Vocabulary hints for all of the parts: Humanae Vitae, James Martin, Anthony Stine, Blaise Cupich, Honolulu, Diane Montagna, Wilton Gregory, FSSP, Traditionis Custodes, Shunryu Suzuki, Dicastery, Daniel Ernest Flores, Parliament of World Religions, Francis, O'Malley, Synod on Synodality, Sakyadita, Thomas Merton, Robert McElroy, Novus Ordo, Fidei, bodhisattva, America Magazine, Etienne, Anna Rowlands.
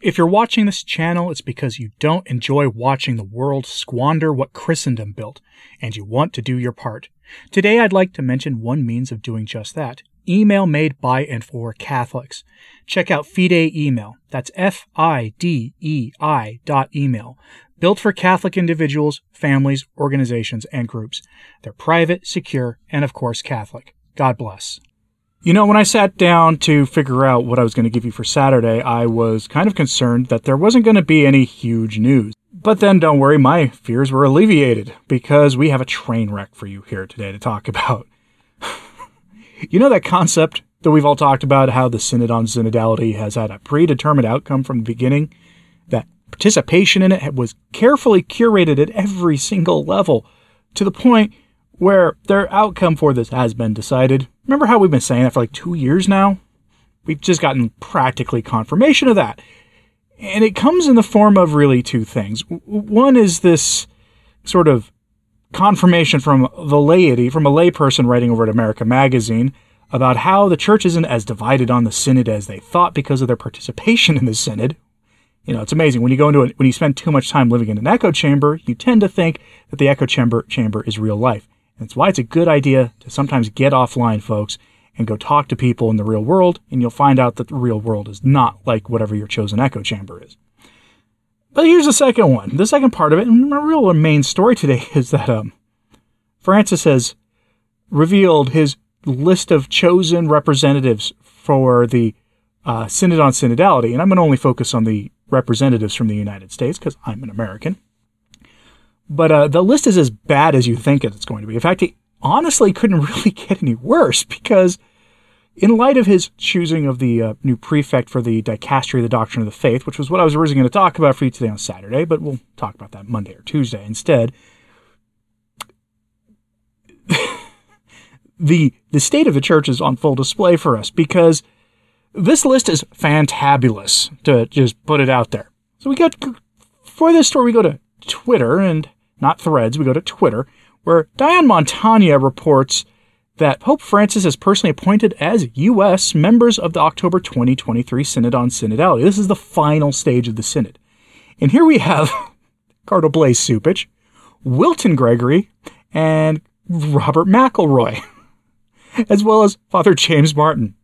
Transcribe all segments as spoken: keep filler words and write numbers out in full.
If you're watching this channel, it's because you don't enjoy watching the world squander what Christendom built, and you want to do your part. Today I'd like to mention one means of doing just that, email made by and for Catholics. Check out Fidei email, that's F I D E I dot email, built for Catholic individuals, families, organizations, and groups. They're private, secure, and of course Catholic. God bless. You know, when I sat down to figure out what I was going to give you for Saturday, I was kind of concerned that there wasn't going to be any huge news. But then, don't worry, my fears were alleviated, because we have a train wreck for you here today to talk about. You know that concept that we've all talked about, how the Synod on Synodality has had a predetermined outcome from the beginning? That participation in it was carefully curated at every single level, to the point where their outcome for this has been decided. Remember how we've been saying that for like two years now? We've just gotten practically confirmation of that. And it comes in the form of really two things. One is this sort of confirmation from the laity, from a layperson writing over at America Magazine, about how the church isn't as divided on the synod as they thought because of their participation in the synod. You know, it's amazing. When you go into it, when you spend too much time living in an echo chamber, you tend to think that the echo chamber chamber is real life. That's why it's a good idea to sometimes get offline, folks, and go talk to people in the real world, and you'll find out that the real world is not like whatever your chosen echo chamber is. But here's the second one, the second part of it, and my real main story today is that um, Francis has revealed his list of chosen representatives for the uh, Synod on Synodality, and I'm going to only focus on the representatives from the United States because I'm an American. But uh, the list is as bad as you think it's going to be. In fact, he honestly couldn't really get any worse, because in light of his choosing of the uh, new prefect for the Dicastery of the Doctrine of the Faith, which was what I was originally going to talk about for you today on Saturday, but we'll talk about that Monday or Tuesday instead, the, the state of the church is on full display for us, because this list is fantabulous, to just put it out there. So we got, for this story, we go to Twitter, and not Threads, we go to Twitter, where Diane Montagna reports that Pope Francis has personally appointed as U S members of the October twenty twenty-three Synod on Synodality. This is the final stage of the Synod. And here we have Cardinal Blaise Cupich, Wilton Gregory, and Robert McElroy, as well as Father James Martin,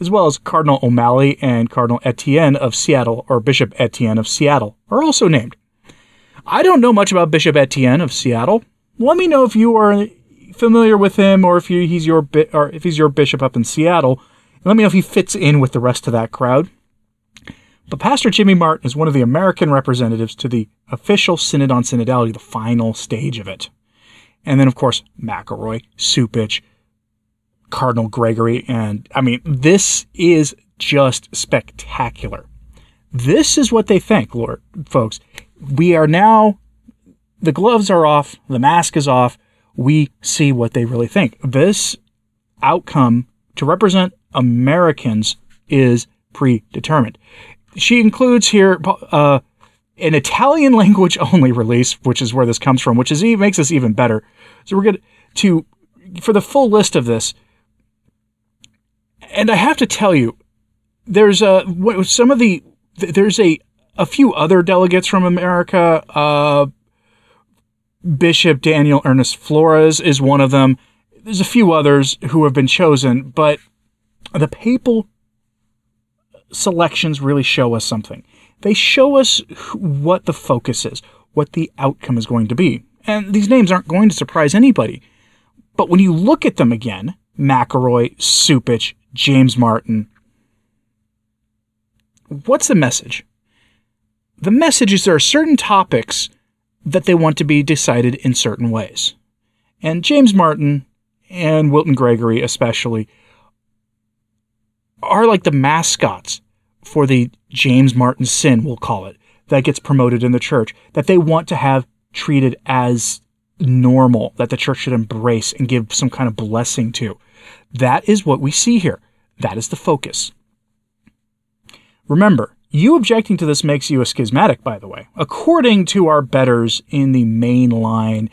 as well as Cardinal O'Malley and Cardinal Etienne of Seattle, or Bishop Etienne of Seattle, are also named. I don't know much about Bishop Etienne of Seattle. Let me know if you are familiar with him, or if you, he's your bi- or if he's your bishop up in Seattle. Let me know if he fits in with the rest of that crowd. But Pastor Jimmy Martin is one of the American representatives to the official Synod on Synodality, the final stage of it. And then, of course, McElroy, Cupich, Cardinal Gregory, and, I mean, this is just spectacular. This is what they think, Lord, folks. We are now, the gloves are off, the mask is off, we see what they really think. This outcome to represent Americans is predetermined. She includes here uh, an Italian language only release, which is where this comes from, which is makes this even better. So we're going to, for the full list of this, and I have to tell you, there's a, some of the, there's a, A few other delegates from America, uh, Bishop Daniel Ernest Flores is one of them. There's a few others who have been chosen, but the papal selections really show us something. They show us what the focus is, what the outcome is going to be. And these names aren't going to surprise anybody. But when you look at them again, McElroy, Cupich, James Martin, what's the message? The message is there are certain topics that they want to be decided in certain ways. And James Martin and Wilton Gregory especially are like the mascots for the James Martin sin, we'll call it, that gets promoted in the church, that they want to have treated as normal, that the church should embrace and give some kind of blessing to. That is what we see here. That is the focus. Remember, you objecting to this makes you a schismatic, by the way, according to our betters in the mainline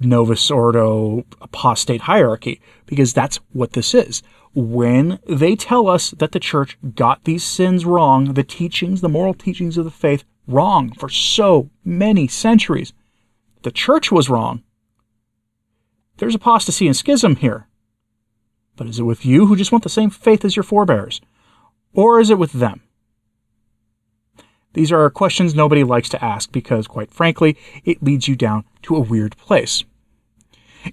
Novus Ordo apostate hierarchy, because that's what this is. when they tell us that the church got these sins wrong, the teachings, the moral teachings of the faith wrong for so many centuries, the church was wrong. There's apostasy and schism here. But is it with you who just want the same faith as your forebears? Or is it with them? These are questions nobody likes to ask because, quite frankly, it leads you down to a weird place.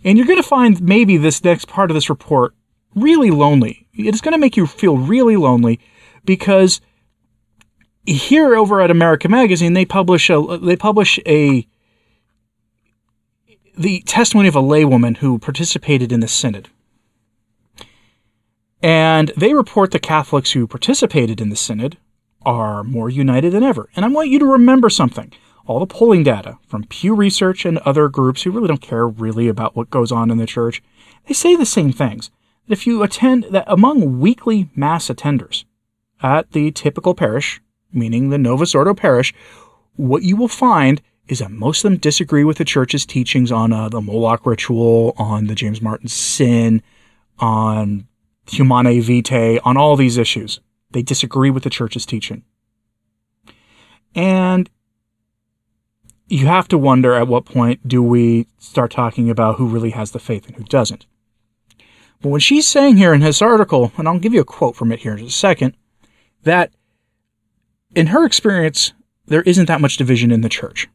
And you're going to find maybe this next part of this report really lonely. It's going to make you feel really lonely because here over at America Magazine, they publish a, they publish a, the testimony of a laywoman who participated in the synod. And they report the Catholics who participated in the synod are more united than ever. And I want you to remember something. All the polling data from Pew Research and other groups who really don't care really about what goes on in the church, they say the same things. That if you attend, that among weekly mass attenders at the typical parish, meaning the Novus Ordo parish, what you will find is that most of them disagree with the church's teachings on uh, the Moloch ritual, on the James Martin sin, on Humanae Vitae, on all these issues. They disagree with the church's teaching. And you have to wonder at what point do we start talking about who really has the faith and who doesn't. But when she's saying here in this article, and I'll give you a quote from it here in a second, that in her experience, there isn't that much division in the church.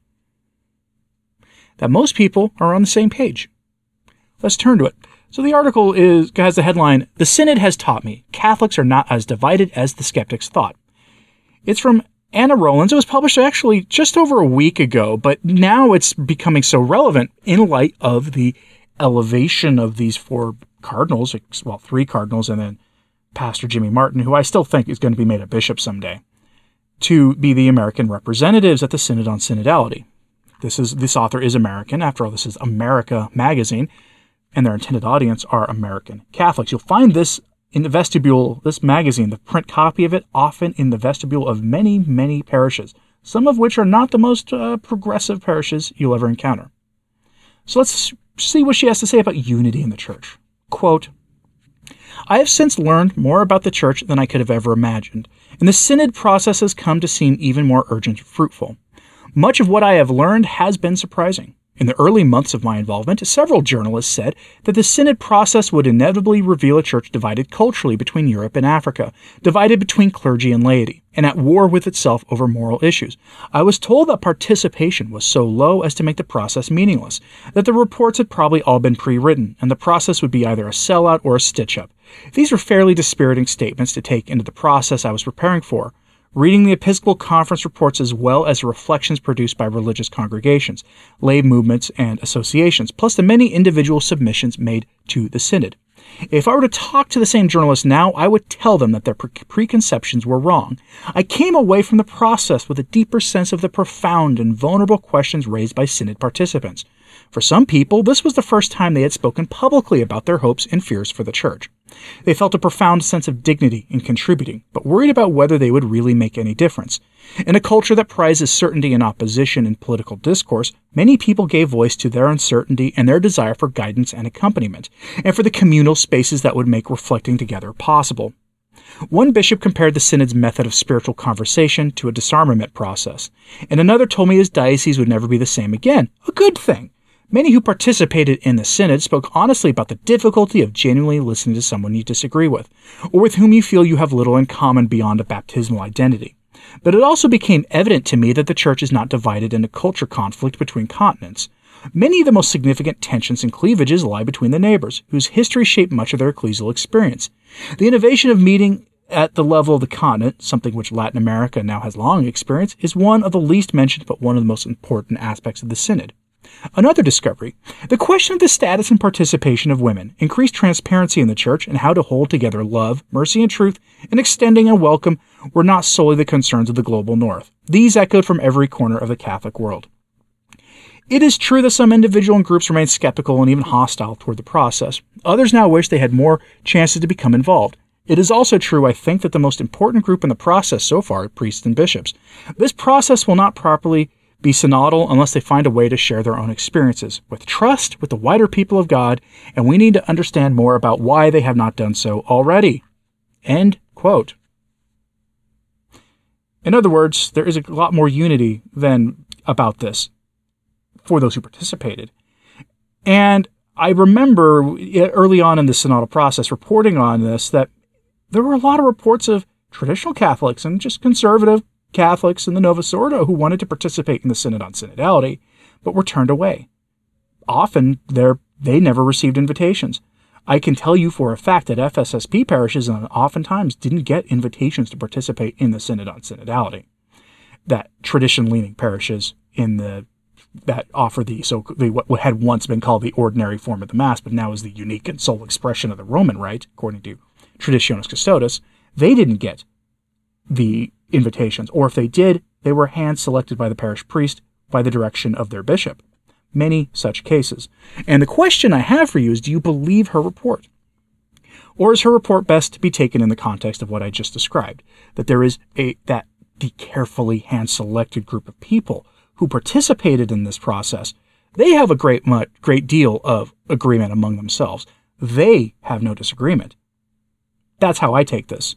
That most people are on the same page. Let's turn to it. So the article is, has the headline, "The Synod Has Taught Me, Catholics Are Not As Divided As the Skeptics Thought." It's from Anna Rowlands. It was published actually just over a week ago, but now it's becoming so relevant in light of the elevation of these four cardinals, well, three cardinals, and then Pastor Jimmy Martin, who I still think is going to be made a bishop someday, to be the American representatives at the Synod on Synodality. This is, this author is American. After all, this is America Magazine, and their intended audience are American Catholics. You'll find this in the vestibule, this magazine, the print copy of it, often in the vestibule of many, many parishes, some of which are not the most uh, progressive parishes you'll ever encounter. So let's see what she has to say about unity in the church. Quote, "I have since learned more about the church than I could have ever imagined, and the synod process has come to seem even more urgent and fruitful. Much of what I have learned has been surprising. In the early months of my involvement, several journalists said that the synod process would inevitably reveal a church divided culturally between Europe and Africa, divided between clergy and laity, and at war with itself over moral issues. I was told that participation was so low as to make the process meaningless, that the reports had probably all been pre-written, and the process would be either a sellout or a stitch-up. These were fairly dispiriting statements to take into the process I was preparing for. Reading the Episcopal Conference reports as well as reflections produced by religious congregations, lay movements, and associations, plus the many individual submissions made to the synod. If I were to talk to the same journalists now, I would tell them that their pre- preconceptions were wrong. I came away from the process with a deeper sense of the profound and vulnerable questions raised by synod participants. For some people, this was the first time they had spoken publicly about their hopes and fears for the church. They felt a profound sense of dignity in contributing, but worried about whether they would really make any difference. In a culture that prizes certainty and opposition in political discourse, many people gave voice to their uncertainty and their desire for guidance and accompaniment, and for the communal spaces that would make reflecting together possible. One bishop compared the synod's method of spiritual conversation to a disarmament process, and another told me his diocese would never be the same again. A good thing. Many who participated in the synod spoke honestly about the difficulty of genuinely listening to someone you disagree with, or with whom you feel you have little in common beyond a baptismal identity. But it also became evident to me that the church is not divided in a culture conflict between continents. Many of the most significant tensions and cleavages lie between the neighbors, whose history shaped much of their ecclesial experience. The innovation of meeting at the level of the continent, something which Latin America now has long experienced, is one of the least mentioned but one of the most important aspects of the synod. Another discovery, the question of the status and participation of women, increased transparency in the church, and how to hold together love, mercy, and truth, and extending a welcome were not solely the concerns of the global north. These echoed from every corner of the Catholic world. It is true that some individual and groups remain skeptical and even hostile toward the process. Others now wish they had more chances to become involved. It is also true, I think, that the most important group in the process so far are priests and bishops. This process will not properly be synodal unless they find a way to share their own experiences with trust with the wider people of God, and we need to understand more about why they have not done so already. End quote. In other words, there is a lot more unity than about this for those who participated. And I remember early on in the synodal process reporting on this that there were a lot of reports of traditional Catholics and just conservative Catholics in the Novus Ordo who wanted to participate in the Synod on Synodality, but were turned away. Often, they never received invitations. I can tell you for a fact that F S S P parishes oftentimes didn't get invitations to participate in the Synod on Synodality, that tradition-leaning parishes in the that offer the so the what had once been called the ordinary form of the Mass, but now is the unique and sole expression of the Roman Rite, according to Traditionis Custodes. They didn't get the invitations, or if they did, they were hand-selected by the parish priest by the direction of their bishop. Many such cases. And the question I have for you is, do you believe her report? Or is her report best to be taken in the context of what I just described, that there is a that the carefully hand-selected group of people who participated in this process, they have a great, great deal of agreement among themselves. They have no disagreement. That's how I take this.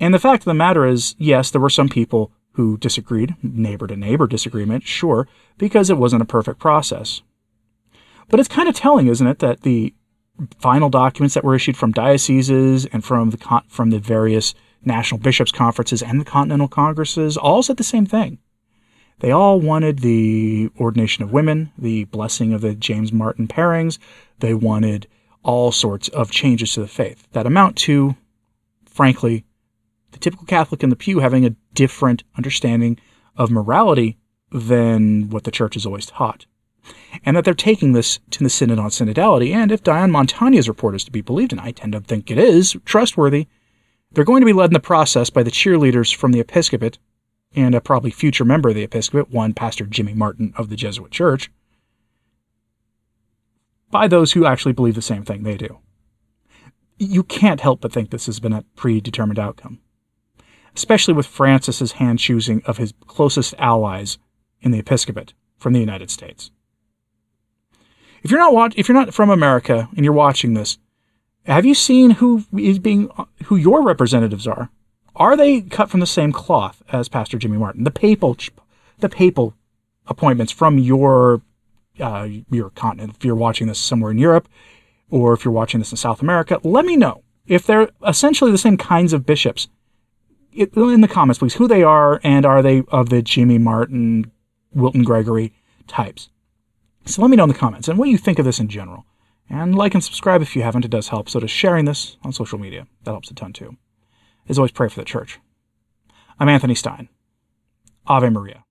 And the fact of the matter is, yes, there were some people who disagreed, neighbor-to-neighbor disagreement, sure, because it wasn't a perfect process. But it's kind of telling, isn't it, that the final documents that were issued from dioceses and from the, con from the various national bishops' conferences and the continental congresses all said the same thing. They all wanted the ordination of women, the blessing of the James Martin pairings. They wanted all sorts of changes to the faith that amount to, frankly, the typical Catholic in the pew having a different understanding of morality than what the Church has always taught, and that they're taking this to the Synod on Synodality, and if Diane Montagna's report is to be believed, and I tend to think it is, trustworthy, they're going to be led in the process by the cheerleaders from the Episcopate, and a probably future member of the Episcopate, one Pastor Jimmy Martin of the Jesuit Church, by those who actually believe the same thing they do. You can't help but think this has been a predetermined outcome, especially with Francis's hand-choosing of his closest allies in the Episcopate from the United States. If you're not watch, if you're not from America and you're watching this, have you seen who is being who your representatives are? Are they cut from the same cloth as Pastor Jimmy Martin? The papal, the papal appointments from your uh, your continent. If you're watching this somewhere in Europe, or if you're watching this in South America, let me know if they're essentially the same kinds of bishops. In the comments, please, who they are, and are they of the Jimmy Martin, Wilton Gregory types. So let me know in the comments, and what you think of this in general. And like and subscribe if you haven't, it does help. So does sharing this on social media. That helps a ton, too. As always, pray for the Church. I'm Anthony Stine. Ave Maria.